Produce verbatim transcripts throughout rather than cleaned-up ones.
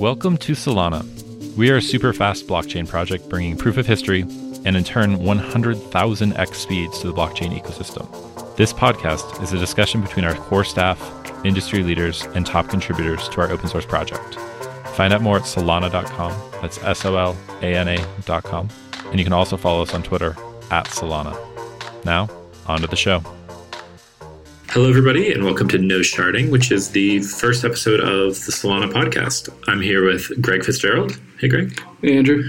Welcome to Solana. We are a super fast blockchain project bringing proof of history and in turn one hundred thousand x speeds to the blockchain ecosystem. This podcast is a discussion between our core staff, industry leaders, and top contributors to our open source project. Find out more at solana dot com. That's S O L A N A dot com. And you can also follow us on Twitter at Solana. Now, on to the show. Hello, everybody, and welcome to NoSharding, which is the first episode of the Solana podcast. I'm here with Greg Fitzgerald. Hey, Greg. Hey, Andrew.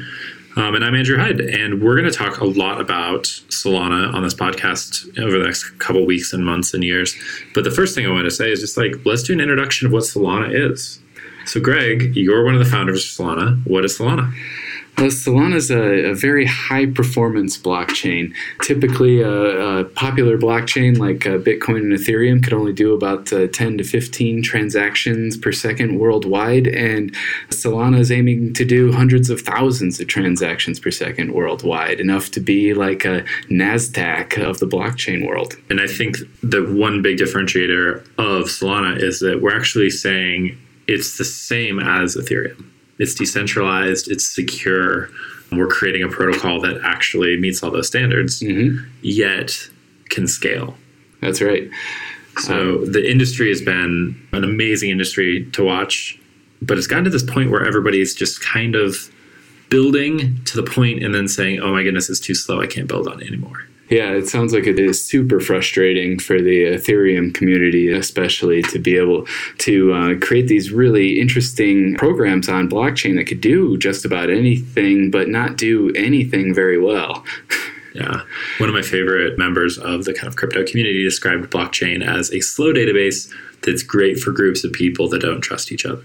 Um, and I'm Andrew Hyde, and we're going to talk a lot about Solana on this podcast over the next couple weeks and months and years. But the first thing I want to say is just like, let's do an introduction of what Solana is. So, Greg, you're one of the founders of Solana. What is Solana? Well, Solana is a, a very high-performance blockchain. Typically, a, a popular blockchain like uh, Bitcoin and Ethereum could only do about uh, ten to fifteen transactions per second worldwide, and Solana is aiming to do hundreds of thousands of transactions per second worldwide, enough to be like a NASDAQ of the blockchain world. And I think the one big differentiator of Solana is that we're actually saying it's the same as Ethereum. It's decentralized, it's secure. We're creating a protocol that actually meets all those standards, mm-hmm. yet can scale. That's right. So um, the industry has been an amazing industry to watch, but it's gotten to this point where everybody's just kind of building to the point and then saying, oh my goodness, it's too slow, I can't build on it anymore. Yeah, it sounds like it is super frustrating for the Ethereum community, especially to be able to uh, create these really interesting programs on blockchain that could do just about anything, but not do anything very well. Yeah. One of my favorite members of the kind of crypto community described blockchain as a slow database that's great for groups of people that don't trust each other.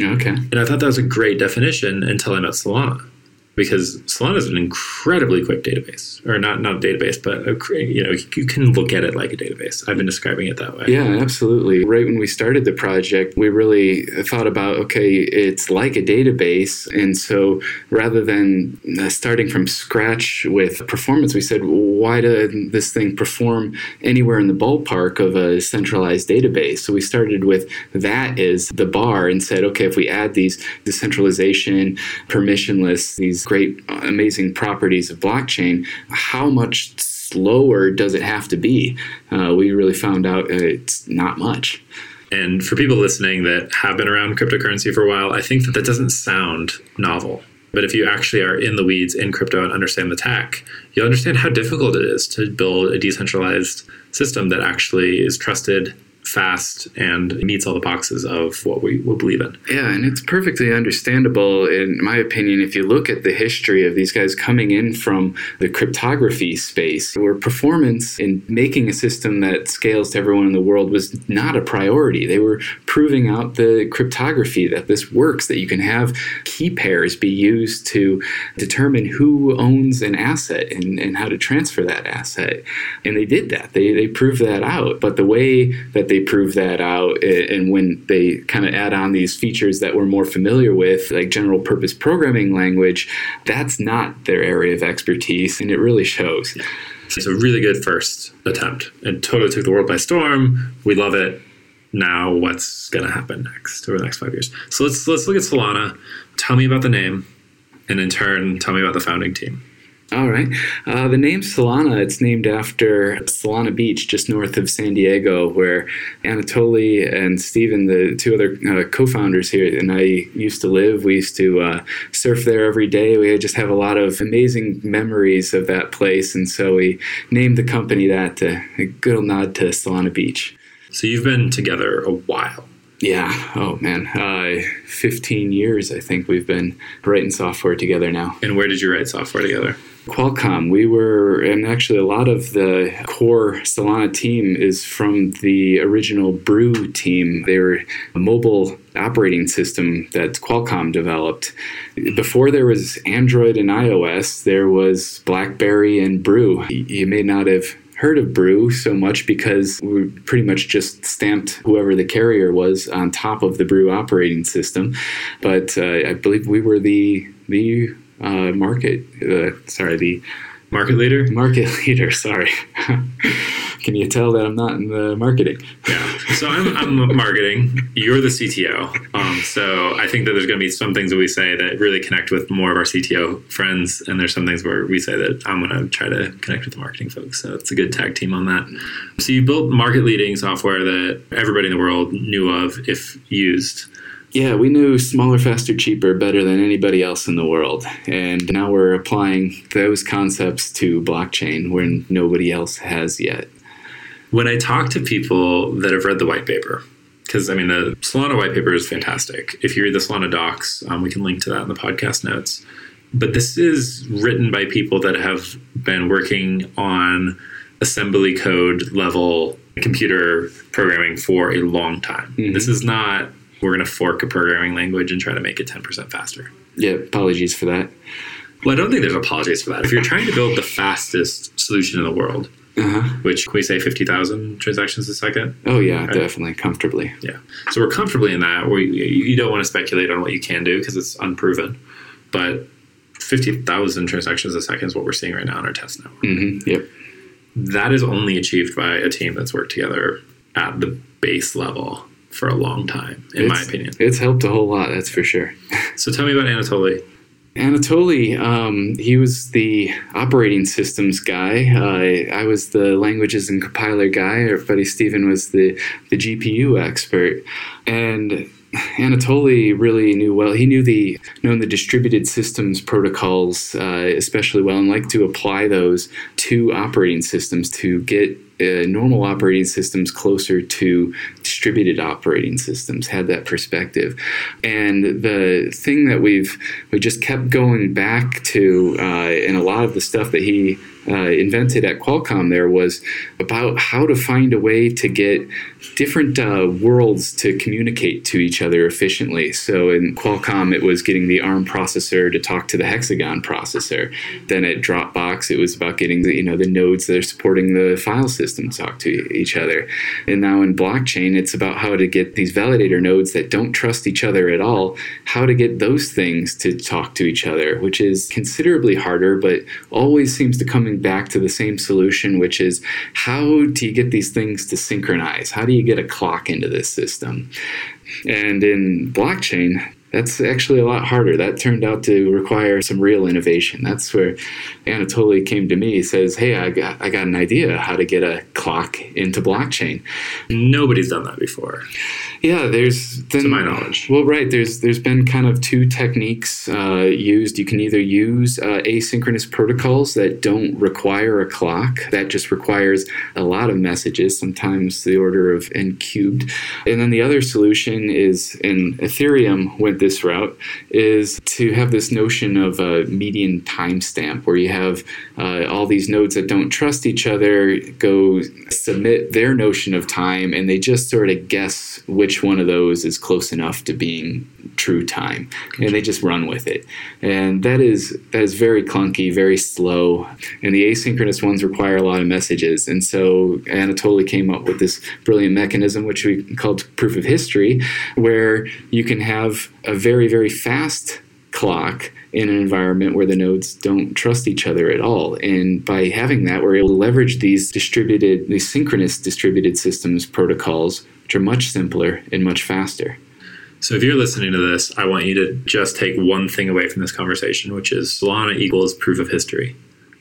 Okay. And I thought that was a great definition until I met Solana. Because Solana is an incredibly quick database, or not not a database, but a, you know, you can look at it like a database. I've been describing it that way. Yeah, absolutely. Right when we started the project, we really thought about, okay, it's like a database. And so rather than starting from scratch with performance, we said, why did this thing perform anywhere in the ballpark of a centralized database? So we started with that as the bar and said, okay, if we add these decentralization, permissionless, these great, amazing properties of blockchain, how much slower does it have to be? Uh, we really found out it's not much. And for people listening that have been around cryptocurrency for a while, I think that that doesn't sound novel. But if you actually are in the weeds in crypto and understand the tech, you'll understand how difficult it is to build a decentralized system that actually is trusted, fast, and meets all the boxes of what we will believe in. Yeah, and it's perfectly understandable, in my opinion, if you look at the history of these guys coming in from the cryptography space, where performance in making a system that scales to everyone in the world was not a priority. They were proving out the cryptography, that this works, that you can have key pairs be used to determine who owns an asset and, and how to transfer that asset. And they did that. They, they proved that out. But the way that they prove that out, and when they kind of add on these features that we're more familiar with, like general purpose programming language, that's not their area of expertise, and it really shows. It's a really good first attempt. It totally took the world by storm. We love it. Now what's going to happen next over the next five years? So let's let's look at Solana. Tell me about the name, and in turn, tell me about the founding team. All right. Uh, the name Solana, it's named after Solana Beach, just north of San Diego, where Anatoly and Steven, the two other uh, co-founders here, and I used to live. We used to uh, surf there every day. We just have a lot of amazing memories of that place. And so we named the company that, uh, a good old nod to Solana Beach. So you've been together a while. Yeah. Oh, man. Uh, fifteen years, I think, we've been writing software together now. And where did you write software together? Qualcomm. We were, and actually a lot of the core Solana team is from the original Brew team. They were a mobile operating system that Qualcomm developed. Before there was Android and iOS, there was BlackBerry and Brew. You may not have heard of Brew so much because we pretty much just stamped whoever the carrier was on top of the Brew operating system. But uh, I believe we were the the uh, market, uh, sorry, the market leader, market leader, sorry. Can you tell that I'm not in the marketing? Yeah. So I'm, I'm marketing. You're the C T O. Um, so I think that there's going to be some things that we say that really connect with more of our C T O friends. And there's some things where we say that I'm going to try to connect with the marketing folks. So it's a good tag team on that. So you built market leading software that everybody in the world knew of if used. Yeah, we knew smaller, faster, cheaper, better than anybody else in the world. And now we're applying those concepts to blockchain where nobody else has yet. When I talk to people that have read the white paper, because, I mean, the Solana white paper is fantastic. If you read the Solana docs, um, we can link to that in the podcast notes. But this is written by people that have been working on assembly code level computer programming for a long time. Mm-hmm. This is not... we're going to fork a programming language and try to make it ten percent faster. Yeah, apologies for that. Well, I don't think there's apologies for that. If you're trying to build the fastest solution in the world, uh-huh. which, can we say fifty thousand transactions a second? Oh, yeah, right? Definitely, comfortably. Yeah. So we're comfortably in that. We, you don't want to speculate on what you can do because it's unproven. But fifty thousand transactions a second is what we're seeing right now in our test network. Mm-hmm, yep. That is only achieved by a team that's worked together at the base level for a long time, in it's, my opinion. It's helped a whole lot, that's for sure. So tell me about Anatoly. Anatoly, um, he was the operating systems guy. Uh, I was the languages and compiler guy. Our buddy Steven was the, the G P U expert. And Anatoly really knew well. He knew the known the distributed systems protocols uh, especially well, and liked to apply those to operating systems to get uh, normal operating systems closer to distributed operating systems. Had that perspective, and the thing that we've we just kept going back to, uh, and a lot of the stuff that he Uh, invented at Qualcomm there was about how to find a way to get different uh, worlds to communicate to each other efficiently. So in Qualcomm, it was getting the ARM processor to talk to the Hexagon processor. Then at Dropbox, it was about getting the, you know, the nodes that are supporting the file system to talk to each other. And now in blockchain, it's about how to get these validator nodes that don't trust each other at all, how to get those things to talk to each other, which is considerably harder, but always seems to come in back to the same solution, which is how do you get these things to synchronize? How do you get a clock into this system? And in blockchain, that's actually a lot harder. That turned out to require some real innovation. That's where Anatoly came to me. He says, hey, I got I got an idea how to get a clock into blockchain. Nobody's done that before. Yeah, there's... Then, to my knowledge. Well, right. There's There's been kind of two techniques uh, used. You can either use uh, asynchronous protocols that don't require a clock. That just requires a lot of messages, sometimes the order of n cubed. And then the other solution is, in Ethereum went this route, is to have this notion of a median timestamp where you have uh, all these nodes that don't trust each other go submit their notion of time, and they just sort of guess which one of those is close enough to being true time, and they just run with it. And that is that is very clunky, very slow, and the asynchronous ones require a lot of messages. And so Anatoly came up with this brilliant mechanism, which we called proof of history, where you can have a very, very fast clock in an environment where the nodes don't trust each other at all. And by having that, we're able to leverage these distributed, these synchronous distributed systems protocols, which are much simpler and much faster. So if you're listening to this, I want you to just take one thing away from this conversation, which is Solana equals proof of history,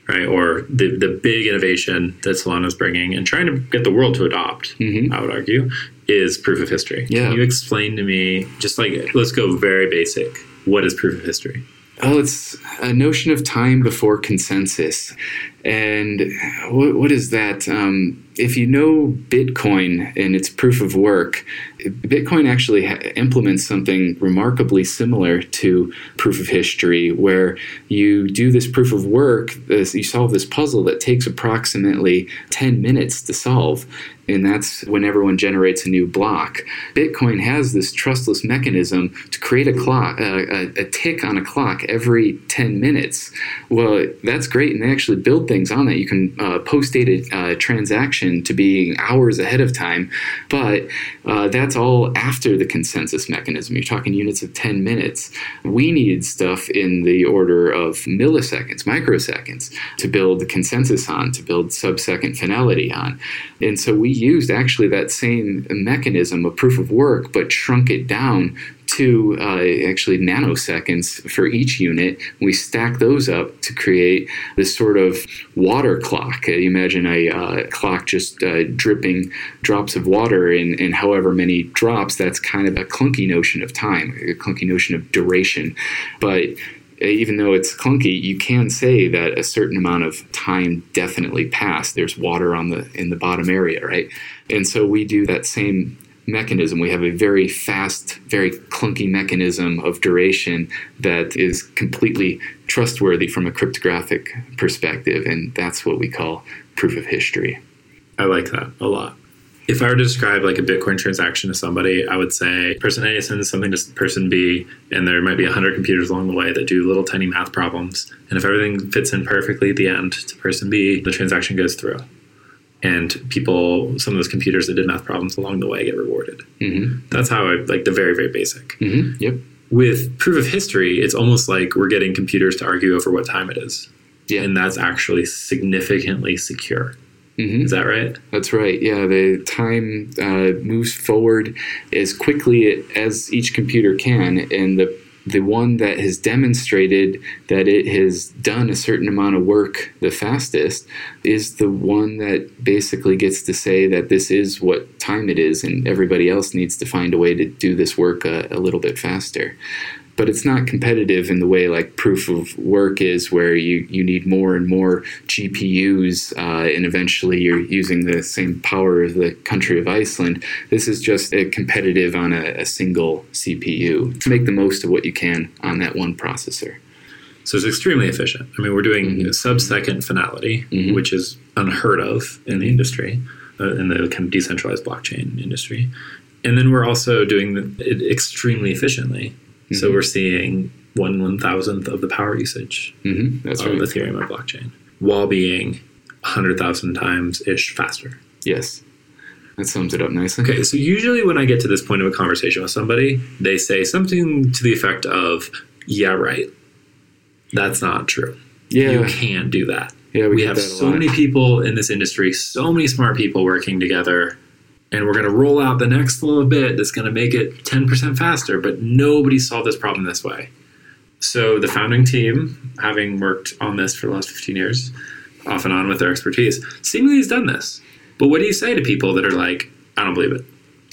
right? Or the, the big innovation that Solana is bringing and trying to get the world to adopt, mm-hmm. I would argue, is proof of history. Yeah. Can you explain to me, just like, let's go very basic. What is proof of history? Oh, it's a notion of time before consensus. And what, what is that? Um, if you know Bitcoin and its proof of work, Bitcoin actually ha- implements something remarkably similar to proof of history, where you do this proof of work, this, you solve this puzzle that takes approximately ten minutes to solve. And that's when everyone generates a new block. Bitcoin has this trustless mechanism to create a clock, a, a, a tick on a clock every ten minutes. Well, that's great. And they actually build things things on that. You can uh, post date a uh, transaction to being hours ahead of time, but uh, that's all after the consensus mechanism. You're talking units of ten minutes. We need stuff in the order of milliseconds, microseconds, to build consensus on, to build sub-second finality on. And so we used actually that same mechanism of proof of work, but shrunk it down to uh, actually nanoseconds for each unit. We stack those up to create this sort of water clock. Uh, you imagine a uh, clock just uh, dripping drops of water in, in however many drops. That's kind of a clunky notion of time, a clunky notion of duration. But even though it's clunky, you can say that a certain amount of time definitely passed. There's water on the in the bottom area, right? And so we do that same mechanism. We have a very fast, very clunky mechanism of duration that is completely trustworthy from a cryptographic perspective, and that's what we call proof of history. I like that a lot. If I were to describe like a Bitcoin transaction to somebody, I would say person A sends something to person B, and there might be one hundred computers along the way that do little tiny math problems. And if everything fits in perfectly at the end to person B, the transaction goes through. And people, some of those computers that did math problems along the way get rewarded. Mm-hmm. That's how I like the very, very basic. Mm-hmm. Yep. With proof of history, it's almost like we're getting computers to argue over what time it is. Yeah. And that's actually significantly secure. Mm-hmm. Is that right? That's right. Yeah, the time uh, moves forward as quickly as each computer can, and the the one that has demonstrated that it has done a certain amount of work the fastest is the one that basically gets to say that this is what time it is, and everybody else needs to find a way to do this work a, a little bit faster. But it's not competitive in the way like proof of work is, where you, you need more and more G P Us uh, and eventually you're using the same power as the country of Iceland. This is just a competitive on a, a single C P U to make the most of what you can on that one processor. So it's extremely efficient. I mean, we're doing mm-hmm. sub-second finality, mm-hmm. which is unheard of in the industry, uh, in the kind of decentralized blockchain industry. And then we're also doing it extremely efficiently. Mm-hmm. So we're seeing one one thousandth of the power usage mm-hmm. That's of right. Ethereum and blockchain, while being a hundred thousand times ish faster. Yes, that sums it up nicely. Okay, so usually when I get to this point of a conversation with somebody, they say something to the effect of, "Yeah, right. That's not true. Yeah, you can't do that. Yeah, we, we have so many people in this industry, so many smart people working together." And we're going to roll out the next little bit that's going to make it ten percent faster, but nobody solved this problem this way. So the founding team, having worked on this for the last fifteen years, off and on with their expertise, seemingly has done this. But what do you say to people that are like, I don't believe it?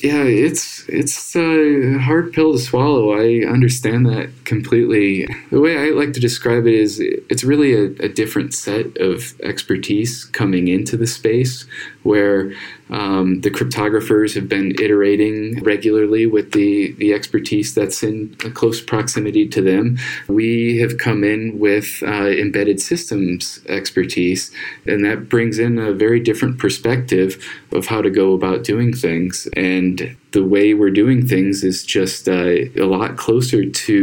Yeah, it's it's a hard pill to swallow. I understand that completely. The way I like to describe it is it's really a, a different set of expertise coming into the space, where um, the cryptographers have been iterating regularly with the, the expertise that's in close proximity to them. We have come in with uh, embedded systems expertise, and that brings in a very different perspective of how to go about doing things. And And the way we're doing things is just uh, a lot closer to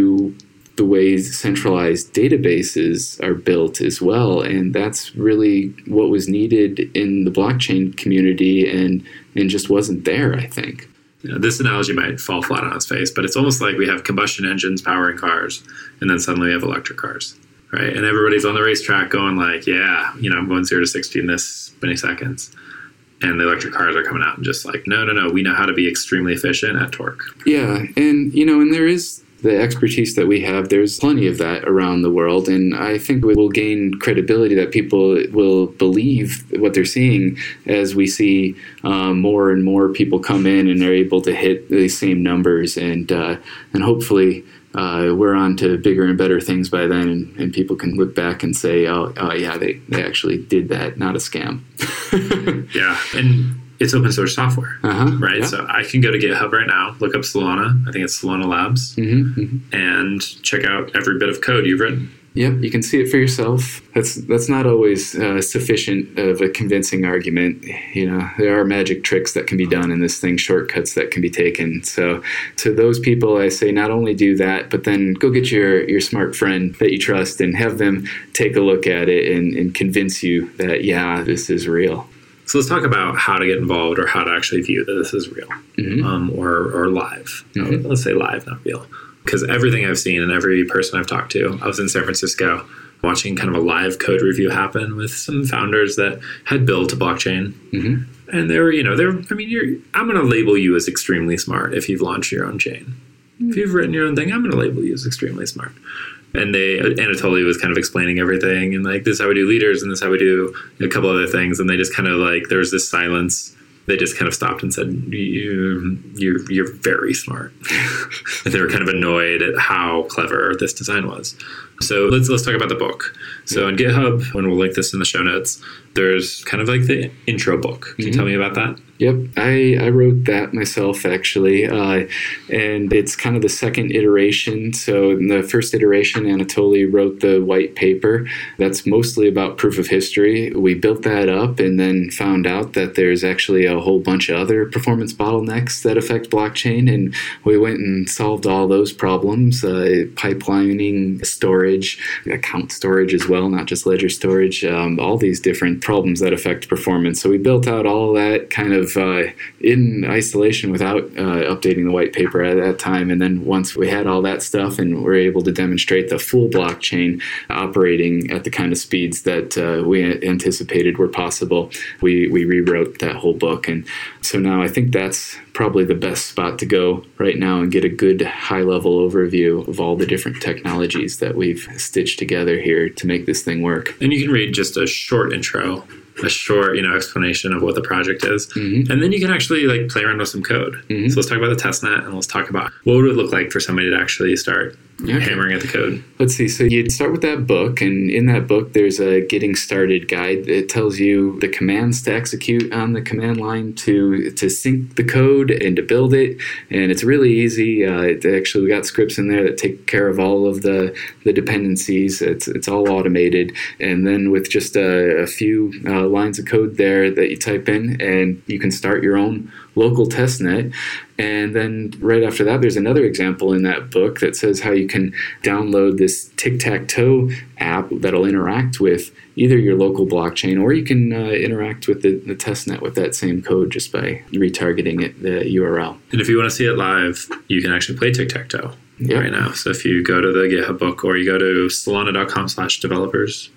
the way centralized databases are built as well. And that's really what was needed in the blockchain community and, and just wasn't there, I think. You know, this analogy might fall flat on its face, but it's almost like we have combustion engines powering cars, and then suddenly we have electric cars, right? And everybody's on the racetrack going like, yeah, you know, I'm going zero to sixty in this many seconds. And the electric cars are coming out and just like, no, no, no, we know how to be extremely efficient at torque. Yeah. And, you know, and there is the expertise that we have. There's plenty of that around the world. And I think we will gain credibility that people will believe what they're seeing as we see uh, more and more people come in and they're able to hit the same numbers. And, uh, and hopefully uh, we're on to bigger and better things by then. And, and people can look back and say, oh, oh yeah, they, they actually did that, not a scam. Yeah, and it's open source software, uh-huh, right? Yeah. So I can go to GitHub right now, look up Solana, I think it's Solana Labs, mm-hmm, mm-hmm. and check out every bit of code you've written. Yep, you can see it for yourself. That's that's not always uh, sufficient of a convincing argument. You know, there are magic tricks that can be done in this thing, shortcuts that can be taken. So to those people, I say not only do that, but then go get your, your smart friend that you trust and have them take a look at it and, and convince you that, yeah, this is real. So let's talk about how to get involved or how to actually view that this is real, mm-hmm. um, or, or live. Mm-hmm. Let's say live, not real. Because everything I've seen and every person I've talked to, I was in San Francisco watching kind of a live code review happen with some founders that had built a blockchain. Mm-hmm. And they were, you know, they're, I mean, you're, I'm going to label you as extremely smart if you've launched your own chain. Mm-hmm. If you've written your own thing, I'm going to label you as extremely smart. And they, Anatoly was kind of explaining everything and like, this is how we do leaders and this is how we do a couple other things. And they just kind of like, there was this silence. They just kind of stopped and said, you, you, you're very smart. And they were kind of annoyed at how clever this design was. So let's let's talk about the book. So on GitHub, and we'll link this in the show notes, there's kind of like the intro book. Can mm-hmm. you tell me about that? Yep. I, I wrote that myself, actually. Uh, and it's kind of the second iteration. So in the first iteration, Anatoly wrote the white paper. That's mostly about proof of history. We built that up and then found out that there's actually a whole bunch of other performance bottlenecks that affect blockchain. And we went and solved all those problems, uh, pipelining, storage, account storage as well, not just ledger storage, um, all these different problems that affect performance. So we built out all that kind of uh, in isolation without uh, updating the white paper at that time. And then once we had all that stuff and were able to demonstrate the full blockchain operating at the kind of speeds that uh, we anticipated were possible, we, we rewrote that whole book. And so now I think that's probably the best spot to go right now and get a good high-level overview of all the different technologies that we've stitched together here to make this thing work. And you can read just a short intro, a short, you know, explanation of what the project is. Mm-hmm. And then you can actually like play around with some code. Mm-hmm. So let's talk about the testnet and let's talk about what would it look like for somebody to actually start okay. hammering at the code. Let's see. So you'd start with that book, and in that book, there's a getting started guide. It tells you the commands to execute on the command line to, to sync the code and to build it. And it's really easy. Uh, it, actually, we got scripts in there that take care of all of the, the dependencies. It's, it's all automated. And then with just a, a few uh, lines of code there that you type in, and you can start your own local testnet. And then right after that, there's another example in that book that says how you can download this tic-tac-toe app that'll interact with either your local blockchain, or you can uh, interact with the, the testnet with that same code just by retargeting it, the U R L. And if you want to see it live, you can actually play tic-tac-toe yep. right now. So if you go to the GitHub book or you go to solana.com slash developers,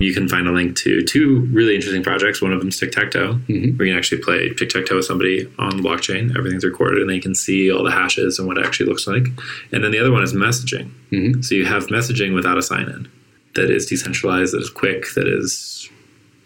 you can find a link to two really interesting projects. One of them is tic-tac-toe, mm-hmm. where you can actually play tic-tac-toe with somebody on the blockchain. Everything's recorded, and then you can see all the hashes and what it actually looks like. And then the other one is messaging. Mm-hmm. So you have messaging without a sign-in that is decentralized, that is quick, that is...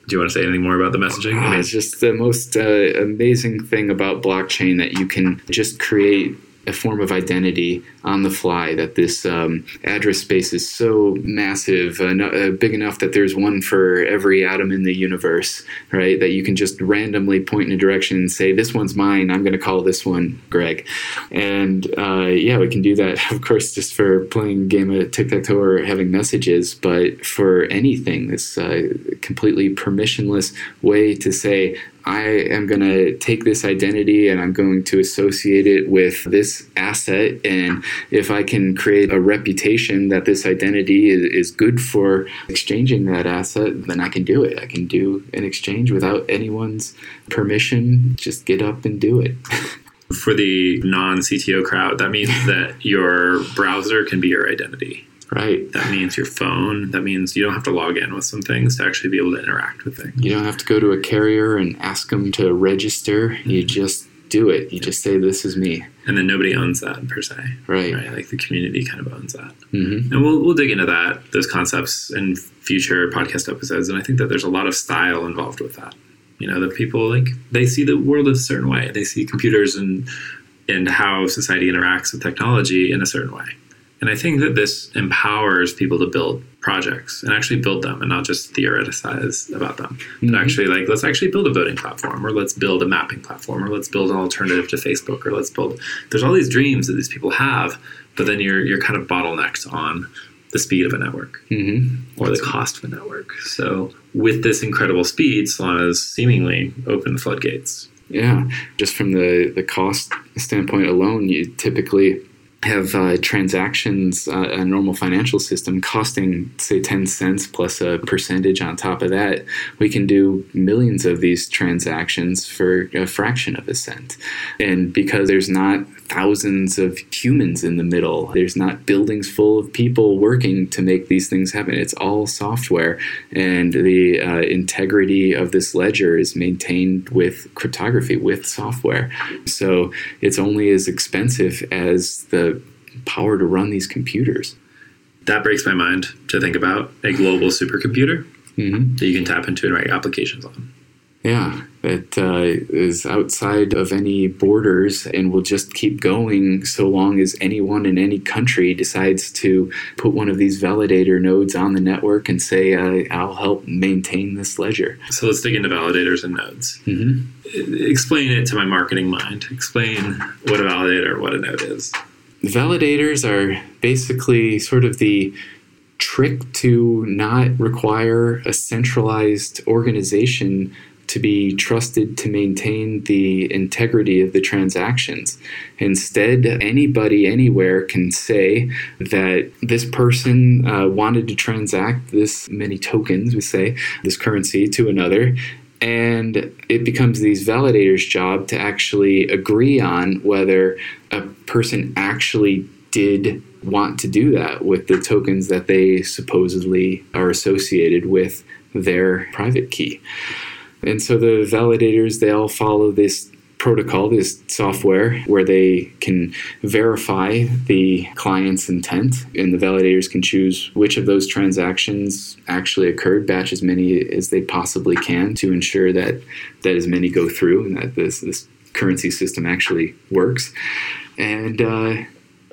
Do you want to say anything more about the messaging? Oh, it's just the most uh, amazing thing about blockchain, that you can just create a form of identity on the fly, that this um, address space is so massive, uh, no, uh, big enough that there's one for every atom in the universe, right? That you can just randomly point in a direction and say, this one's mine, I'm going to call this one Greg. And uh, yeah, we can do that, of course, just for playing a game of tic-tac-toe or having messages, but for anything, this uh, completely permissionless way to say, I am going to take this identity and I'm going to associate it with this asset. And if I can create a reputation that this identity is, is good for exchanging that asset, then I can do it. I can do an exchange without anyone's permission. Just get up and do it. For the non-C T O crowd, that means that your browser can be your identity. Right. That means your phone. That means you don't have to log in with some things to actually be able to interact with things. You don't have to go to a carrier and ask them to register. Mm-hmm. You just do it. You yeah. just say, this is me. And then nobody owns that per se. Right. Right? Like the community kind of owns that. Mm-hmm. And we'll we'll dig into that, those concepts in future podcast episodes. And I think that there's a lot of style involved with that. You know, the people, like, they see the world a certain way. They see computers and and how society interacts with technology in a certain way. And I think that this empowers people to build projects and actually build them and not just theoreticize about them. Mm-hmm. But actually, like, let's actually build a voting platform, or let's build a mapping platform, or let's build an alternative to Facebook, or let's build... There's all these dreams that these people have, but then you're you're kind of bottlenecked on the speed of a network mm-hmm. or the cost of a network. So with this incredible speed, Solana's seemingly opened the floodgates. Yeah, just from the, the cost standpoint alone, you typically have uh, transactions, uh, a normal financial system costing, say, ten cents plus a percentage on top of that. We can do millions of these transactions for a fraction of a cent. And because there's not thousands of humans in the middle, there's not buildings full of people working to make these things happen. It's all software. And the uh, integrity of this ledger is maintained with cryptography, with software. So it's only as expensive as the power to run these computers. That breaks my mind to think about a global supercomputer mm-hmm. that you can tap into and write applications on. Yeah, that uh, is outside of any borders and will just keep going so long as anyone in any country decides to put one of these validator nodes on the network and say, uh, I'll help maintain this ledger. So let's dig into validators and nodes. Mm-hmm. Explain it to my marketing mind. Explain what a validator, what a node is. Validators are basically sort of the trick to not require a centralized organization to be trusted to maintain the integrity of the transactions. Instead, anybody anywhere can say that this person uh, wanted to transact this many tokens, we say, this currency to another. And it becomes these validators' job to actually agree on whether a person actually did want to do that with the tokens that they supposedly are associated with their private key. And so the validators, they all follow this protocol, this software, where they can verify the client's intent, and the validators can choose which of those transactions actually occurred, batch as many as they possibly can to ensure that, that as many go through and that this, this currency system actually works. And uh,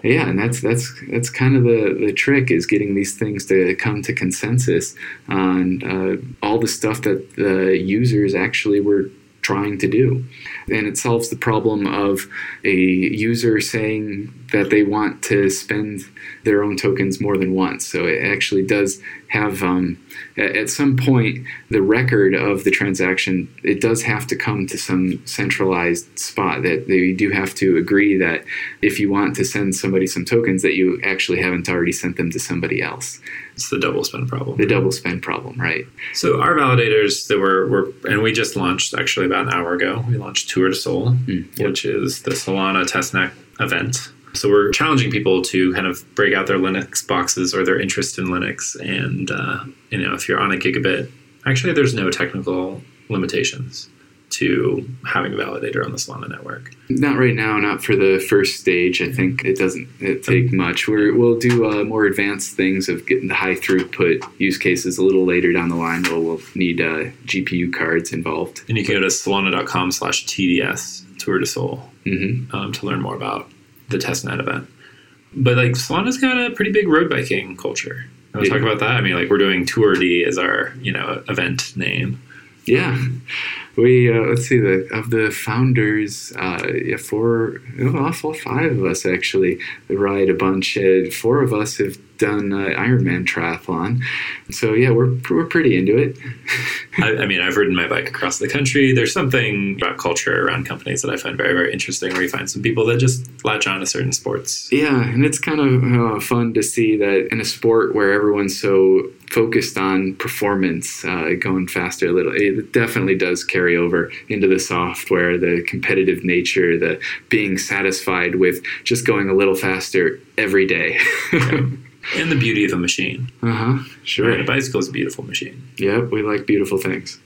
yeah, and that's that's that's kind of the, the trick, is getting these things to come to consensus on uh, all the stuff that the users actually were trying to do. And it solves the problem of a user saying that they want to spend their own tokens more than once. So it actually does have, um, at some point, the record of the transaction, it does have to come to some centralized spot that you do have to agree that if you want to send somebody some tokens, that you actually haven't already sent them to somebody else. It's the double spend problem. The double spend problem, right. So our validators that were, were and we just launched actually about an hour ago, we launched Tour de Sol, mm, yep. which is the Solana testnet event. So we're challenging people to kind of break out their Linux boxes or their interest in Linux. And, uh, you know, if you're on a gigabit, actually there's no technical limitations to having a validator on the Solana network. Not right now, not for the first stage. I think it doesn't it take much. We're, we'll do uh, more advanced things of getting the high throughput use cases a little later down the line, where we'll need uh, G P U cards involved. And you can go to solana.com slash TDS, Tour de Sol, mm-hmm. um, to learn more about the testnet event. But like Solana's got a pretty big road biking culture. I was yeah. talking about that. I mean, like we're doing Tour D as our, you know, event name. Yeah. Um, We, uh, let's see, the, of the founders, uh, yeah, four, well, four, five of us actually ride a bunch. Uh, four of us have done uh, Ironman triathlon. So, yeah, we're we're pretty into it. I, I mean, I've ridden my bike across the country. There's something about culture around companies that I find very, very interesting, where you find some people that just latch on to certain sports. Yeah, and it's kind of uh, fun to see that in a sport where everyone's so focused on performance, uh, going faster a little. It definitely does carry over into the software, the competitive nature, the being satisfied with just going a little faster every day. Yeah. And the beauty of a machine. Uh-huh. Sure. Right? A bicycle is a beautiful machine. Yep. We like beautiful things.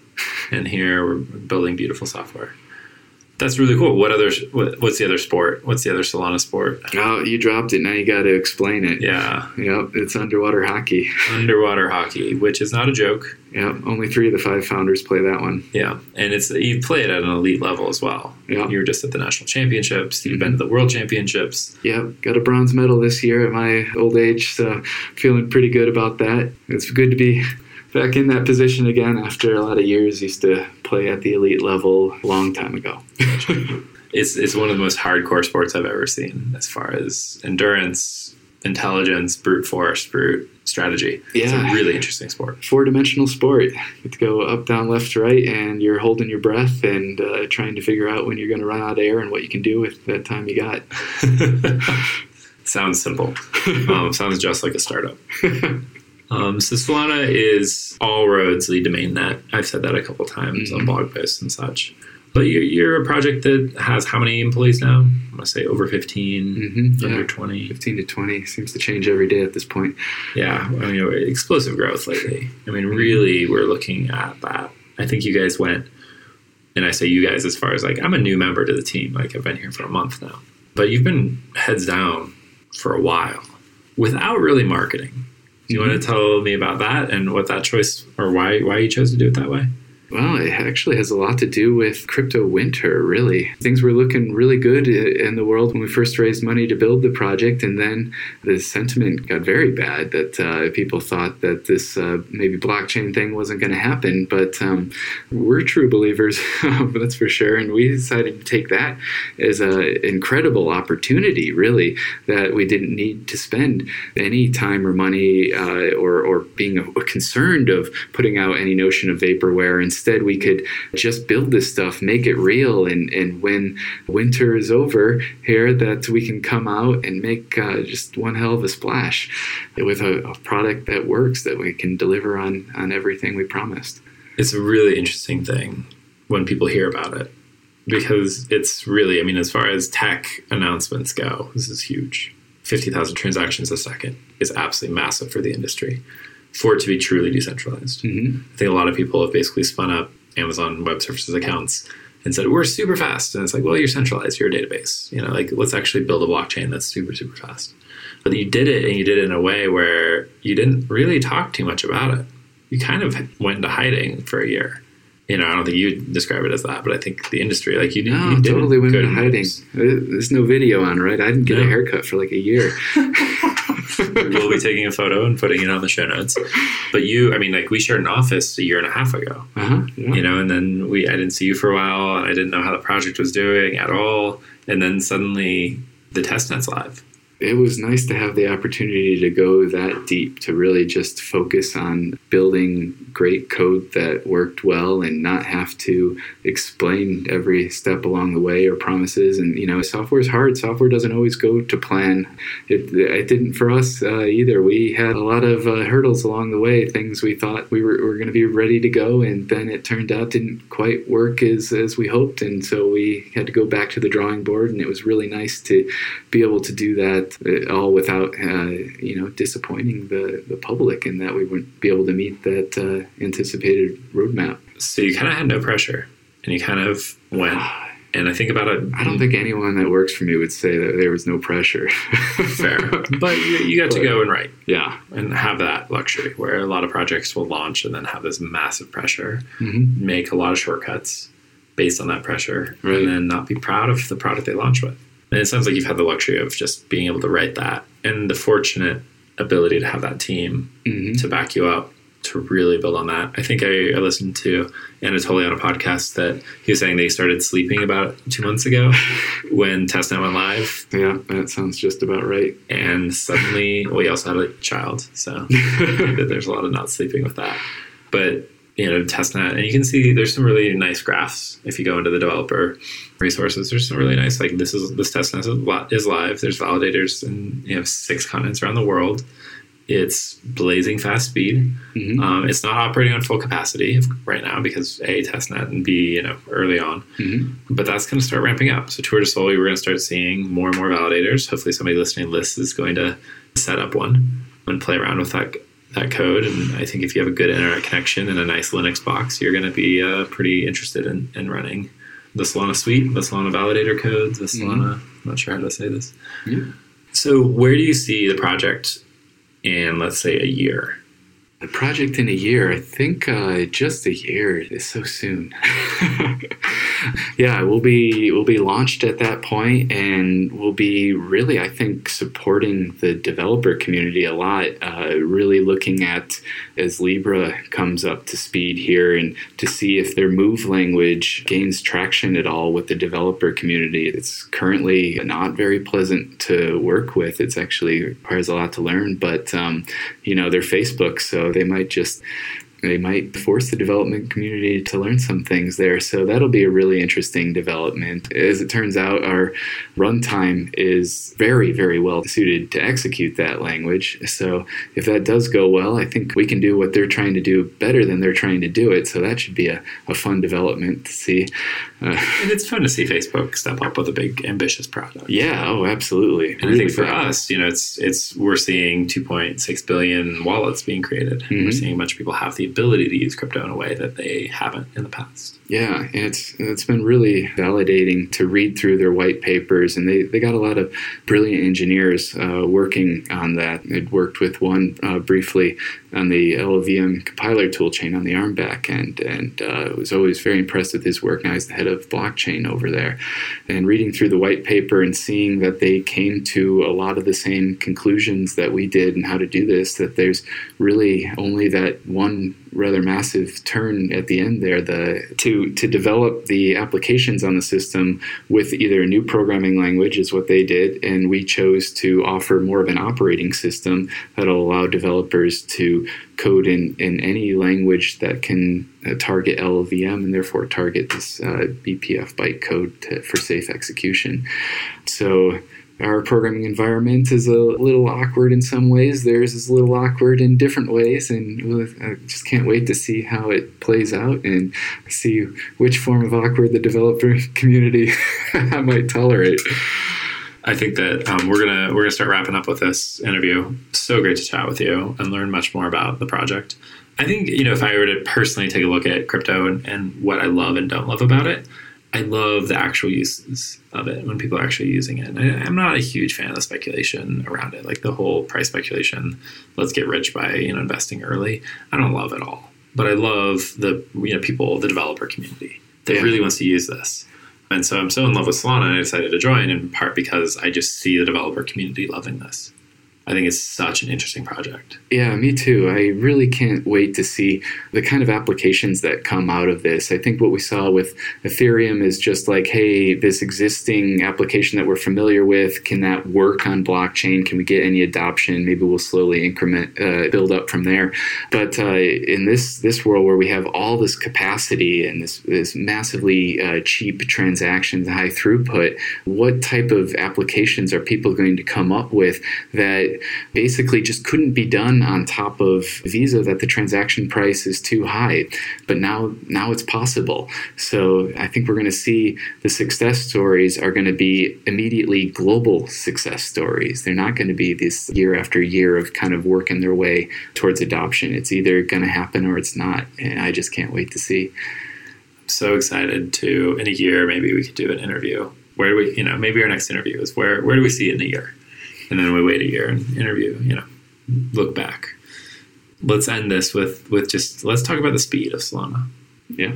And here we're building beautiful software. That's really cool. What other? What, what's the other sport? What's the other Solana sport? Oh, you dropped it. Now you got to explain it. Yeah. Yep. It's underwater hockey. Underwater hockey, which is not a joke. Yep. Only three of the five founders play that one. Yeah. And it's you play it at an elite level as well. Yeah. You were just at the national championships. You've mm-hmm. been to the world championships. Yep. Got a bronze medal this year at my old age, so feeling pretty good about that. It's good to be back in that position again after a lot of years. Used to play at the elite level a long time ago. it's it's one of the most hardcore sports I've ever seen as far as endurance, intelligence, brute force, brute strategy. Yeah. It's a really interesting sport. Four-dimensional sport. You have to go up, down, left, right, and you're holding your breath and uh, trying to figure out when you're going to run out of air and what you can do with that time you got. Sounds simple. Um, sounds just like a startup. Um, so Solana is all roads lead to mainnet. I've said that a couple times mm-hmm. on blog posts and such. But you're, you're a project that has how many employees now? I'm going to say over fifteen, mm-hmm. under yeah. twenty. fifteen to twenty. Seems to change every day at this point. Yeah. I mean, explosive growth lately. I mean, really, we're looking at that. I think you guys went, and I say you guys as far as like, I'm a new member to the team. Like, I've been here for a month now. But you've been heads down for a while without really marketing. Do you mm-hmm. want to tell me about that and what that choice or why why you chose to do it that way? Well, it actually has a lot to do with crypto winter, really. Things were looking really good in the world when we first raised money to build the project, and then the sentiment got very bad that uh, people thought that this uh, maybe blockchain thing wasn't going to happen, but um, we're true believers, that's for sure, and we decided to take that as an incredible opportunity, really, that we didn't need to spend any time or money uh, or, or being concerned of putting out any notion of vaporware and instead, we could just build this stuff, make it real, and, and when winter is over here, that we can come out and make uh, just one hell of a splash with a, a product that works, that we can deliver on, on everything we promised. It's a really interesting thing when people hear about it, because it's really, I mean, as far as tech announcements go, this is huge. fifty thousand transactions a second is absolutely massive for the industry, for it to be truly decentralized. Mm-hmm. I think a lot of people have basically spun up Amazon Web Services accounts and said, we're super fast. And it's like, well, you're centralized, you're a database. You know, like, let's actually build a blockchain that's super, super fast. But you did it, and you did it in a way where you didn't really talk too much about it. You kind of went into hiding for a year. You know, I don't think you describe it as that, but I think the industry, like you, no, you did totally went into hiding. There's no video on, right? I didn't get no. a haircut for like a year. We will be taking a photo and putting it on the show notes. But you, I mean, like we shared an office a year and a half ago, uh-huh, yeah. you know, and then we, I didn't see you for a while, and I didn't know how the project was doing at all. And then suddenly the testnet's live. It was nice to have the opportunity to go that deep, to really just focus on building great code that worked well and not have to explain every step along the way or promises. And, you know, software is hard. Software doesn't always go to plan. It, it didn't for us uh, either. We had a lot of uh, hurdles along the way, things we thought we were, were going to be ready to go. And then it turned out didn't quite work as, as we hoped. And so we had to go back to the drawing board. And it was really nice to be able to do that. It all without, uh, you know, disappointing the, the public, and that we wouldn't be able to meet that uh, anticipated roadmap. So you kind of had no pressure, and you kind of went. And I think about it. I don't think anyone that works for me would say that there was no pressure. Fair, but you, you got but, to go and write, yeah, and have that luxury where a lot of projects will launch and then have this massive pressure, mm-hmm. make a lot of shortcuts based on that pressure, right. and then not be proud of the product they launch with. And it sounds like you've had the luxury of just being able to write that and the fortunate ability to have that team mm-hmm. to back you up, to really build on that. I think I, I listened to Anatoly on a podcast that he was saying they started sleeping about two months ago when testnet went live. Yeah, that sounds just about right. And suddenly, well, he also had a child, so there's a lot of not sleeping with that. But you know, testnet, and you can see there's some really nice graphs. If you go into the developer resources, there's some really nice, like this is, this testnet is live. There's validators in, you know, six continents around the world. It's blazing fast speed. Mm-hmm. Um, it's not operating on full capacity right now because A, testnet, and B, you know, early on, mm-hmm. but that's going to start ramping up. So Tour de Sol, we're going to start seeing more and more validators. Hopefully somebody listening to this is going to set up one and play around with that that code. And I think if you have a good internet connection and a nice Linux box, you're going to be uh, pretty interested in, in running the Solana suite, the Solana validator codes, the Solana, mm-hmm. I'm not sure how to say this. Yeah. So where do you see the project in, let's say, a year? The project in a year, I think uh, just a year. It's so soon. Yeah, we'll be we'll be launched at that point, and we'll be really, I think, supporting the developer community a lot. Uh, really looking at as Libra comes up to speed here, and to see if their move language gains traction at all with the developer community. It's currently not very pleasant to work with. It's actually requires a lot to learn, but um, you know, they're Facebook, so they might just. They might force the development community to learn some things there. So that'll be a really interesting development. As it turns out, our runtime is very, very well suited to execute that language. So if that does go well, I think we can do what they're trying to do better than they're trying to do it. So that should be a, a fun development to see. Uh, and it's fun to see Facebook step up with a big, ambitious product. Yeah, oh, absolutely. And really I think for fun. us, you know, it's it's we're seeing two point six billion wallets being created. And mm-hmm. we're seeing a bunch of people have the ability to use crypto in a way that they haven't in the past. Yeah, and it's it's been really validating to read through their white papers, and they, they got a lot of brilliant engineers uh, working on that. I'd worked with one uh, briefly on the L L V M compiler toolchain on the ARM backend, and uh, was always very impressed with his work. Now he's the head of blockchain over there. And reading through the white paper and seeing that they came to a lot of the same conclusions that we did and how to do this, that there's really only that one rather massive turn at the end there, the to to develop the applications on the system with either a new programming language is what they did, and we chose to offer more of an operating system that'll allow developers to code in, in any language that can uh, target L L V M and therefore target this uh, B P F bytecode to, for safe execution. So our programming environment is a little awkward in some ways. Theirs is a little awkward in different ways. And I just can't wait to see how it plays out and see which form of awkward the developer community might tolerate. I think that um, we're gonna we're gonna start wrapping up with this interview. So great to chat with you and learn much more about the project. I think, you know, if I were to personally take a look at crypto and, and what I love and don't love about it, I love the actual uses of it when people are actually using it. And I, I'm not a huge fan of the speculation around it, like the whole price speculation. Let's get rich by, you know, investing early. I don't love it all, but I love the, you know, people, the developer community that yeah. really wants to use this. And so I'm so in love with Solana, and I decided to join in part because I just see the developer community loving this. I think it's such an interesting project. Yeah, me too. I really can't wait to see the kind of applications that come out of this. I think what we saw with Ethereum is just like, hey, this existing application that we're familiar with, can that work on blockchain? Can we get any adoption? Maybe we'll slowly increment, uh, build up from there. But uh, in this this world where we have all this capacity and this, this massively uh, cheap transactions, high throughput, what type of applications are people going to come up with that basically just couldn't be done on top of Visa, that the transaction price is too high? But now now it's possible. So I think we're going to see the success stories are going to be immediately global success stories. They're not going to be this year after year of kind of working their way towards adoption. It's either going to happen or it's not. And I just can't wait to see. I'm so excited to, in a year, maybe we could do an interview. Where do we, you know, maybe our next interview is where, where do we see it in a year? And then we wait a year and interview, you know, look back. Let's end this with, with just, let's talk about the speed of Solana. Yeah.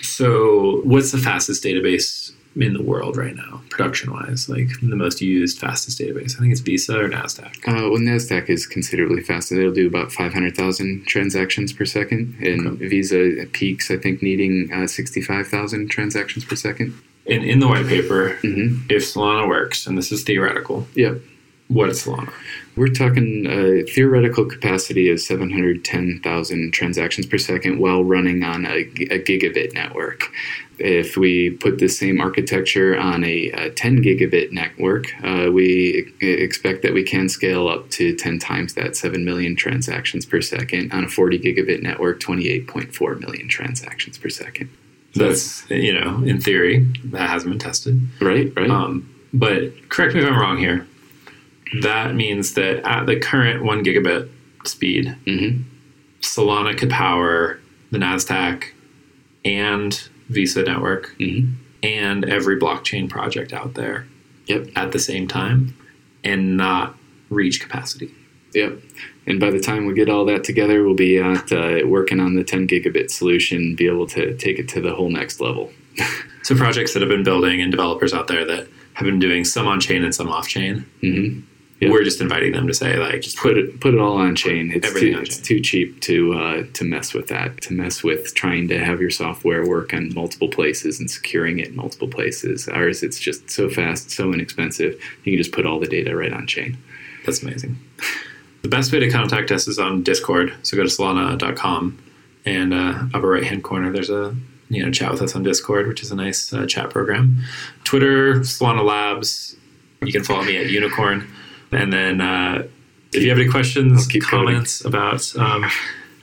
So what's the fastest database in the world right now, production-wise? Like the most used, fastest database? I think it's Visa or NASDAQ. Uh, well, NASDAQ is considerably faster. They'll do about five hundred thousand transactions per second. And okay. Visa peaks, I think, needing uh, sixty-five thousand transactions per second. And in the white paper, mm-hmm. if Solana works, and this is theoretical. Yeah. What is Solana? We're talking a uh, theoretical capacity of seven hundred ten thousand transactions per second while running on a, a gigabit network. If we put the same architecture on a, a ten gigabit network, uh, we e- expect that we can scale up to ten times that, seven million transactions per second. On a forty gigabit network, twenty-eight point four million transactions per second. So that's, you know, in theory, that hasn't been tested. Right, right. Um, but correct me if I'm wrong here. That means that at the current one gigabit speed, mm-hmm. Solana could power the NASDAQ and Visa network mm-hmm. and every blockchain project out there yep. at the same time and not reach capacity. Yep. And by the time we get all that together, we'll be at, uh, working on the ten gigabit solution, be able to take it to the whole next level. So projects that have been building and developers out there that have been doing some on-chain and some off-chain, mm-hmm. yep. we're just inviting them to say, like, just put it put it all on-chain. It's, too, on-chain. It's too cheap to uh, to mess with that, to mess with trying to have your software work on multiple places and securing it in multiple places. Ours, it's just so fast, so inexpensive. You can just put all the data right on-chain. That's amazing. The best way to contact us is on Discord. So go to solana dot com and uh, upper right-hand corner, there's a you know chat with us on Discord, which is a nice uh, chat program. Twitter, Solana Labs. You can follow me at Unicorn. And then uh, if you have any questions, comments coding. about um,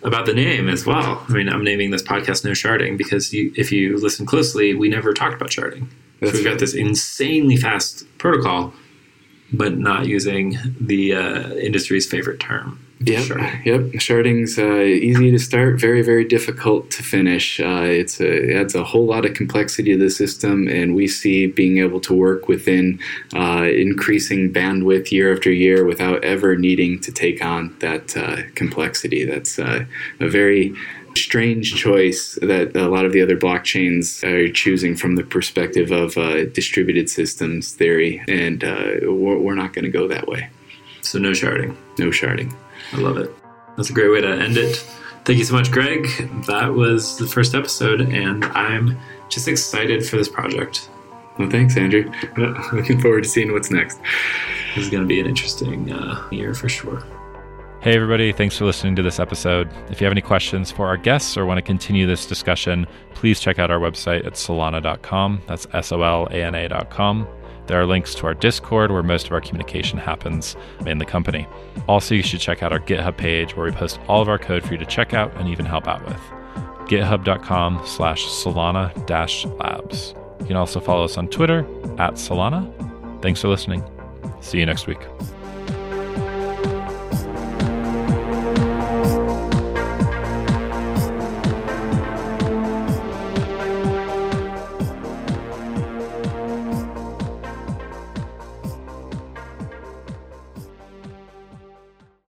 about the name as well. I mean, I'm naming this podcast No Sharding because you, if you listen closely, we never talked about sharding. So we've got this insanely fast protocol, but not using the uh, industry's favorite term. Yep, sharding. Yep. Sharding's uh, easy to start, very, very difficult to finish. Uh, it's a, it adds a whole lot of complexity to the system, and we see being able to work within uh, increasing bandwidth year after year without ever needing to take on that uh, complexity. That's uh, a very strange choice that a lot of the other blockchains are choosing from the perspective of uh, distributed systems theory, and uh, we're not going to go that way. So no sharding. No sharding. I love it. That's a great way to end it. Thank you so much, Greg. That was the first episode, and I'm just excited for this project. Well, thanks, Andrew. Looking forward to seeing what's next. This is going to be an interesting uh, year for sure. Hey, everybody. Thanks for listening to this episode. If you have any questions for our guests or want to continue this discussion, please check out our website at solana dot com. That's S O L A N A dot com. There are links to our Discord where most of our communication happens in the company. Also, you should check out our GitHub page where we post all of our code for you to check out and even help out with. github dot com slash solana labs. You can also follow us on Twitter at Solana. Thanks for listening. See you next week.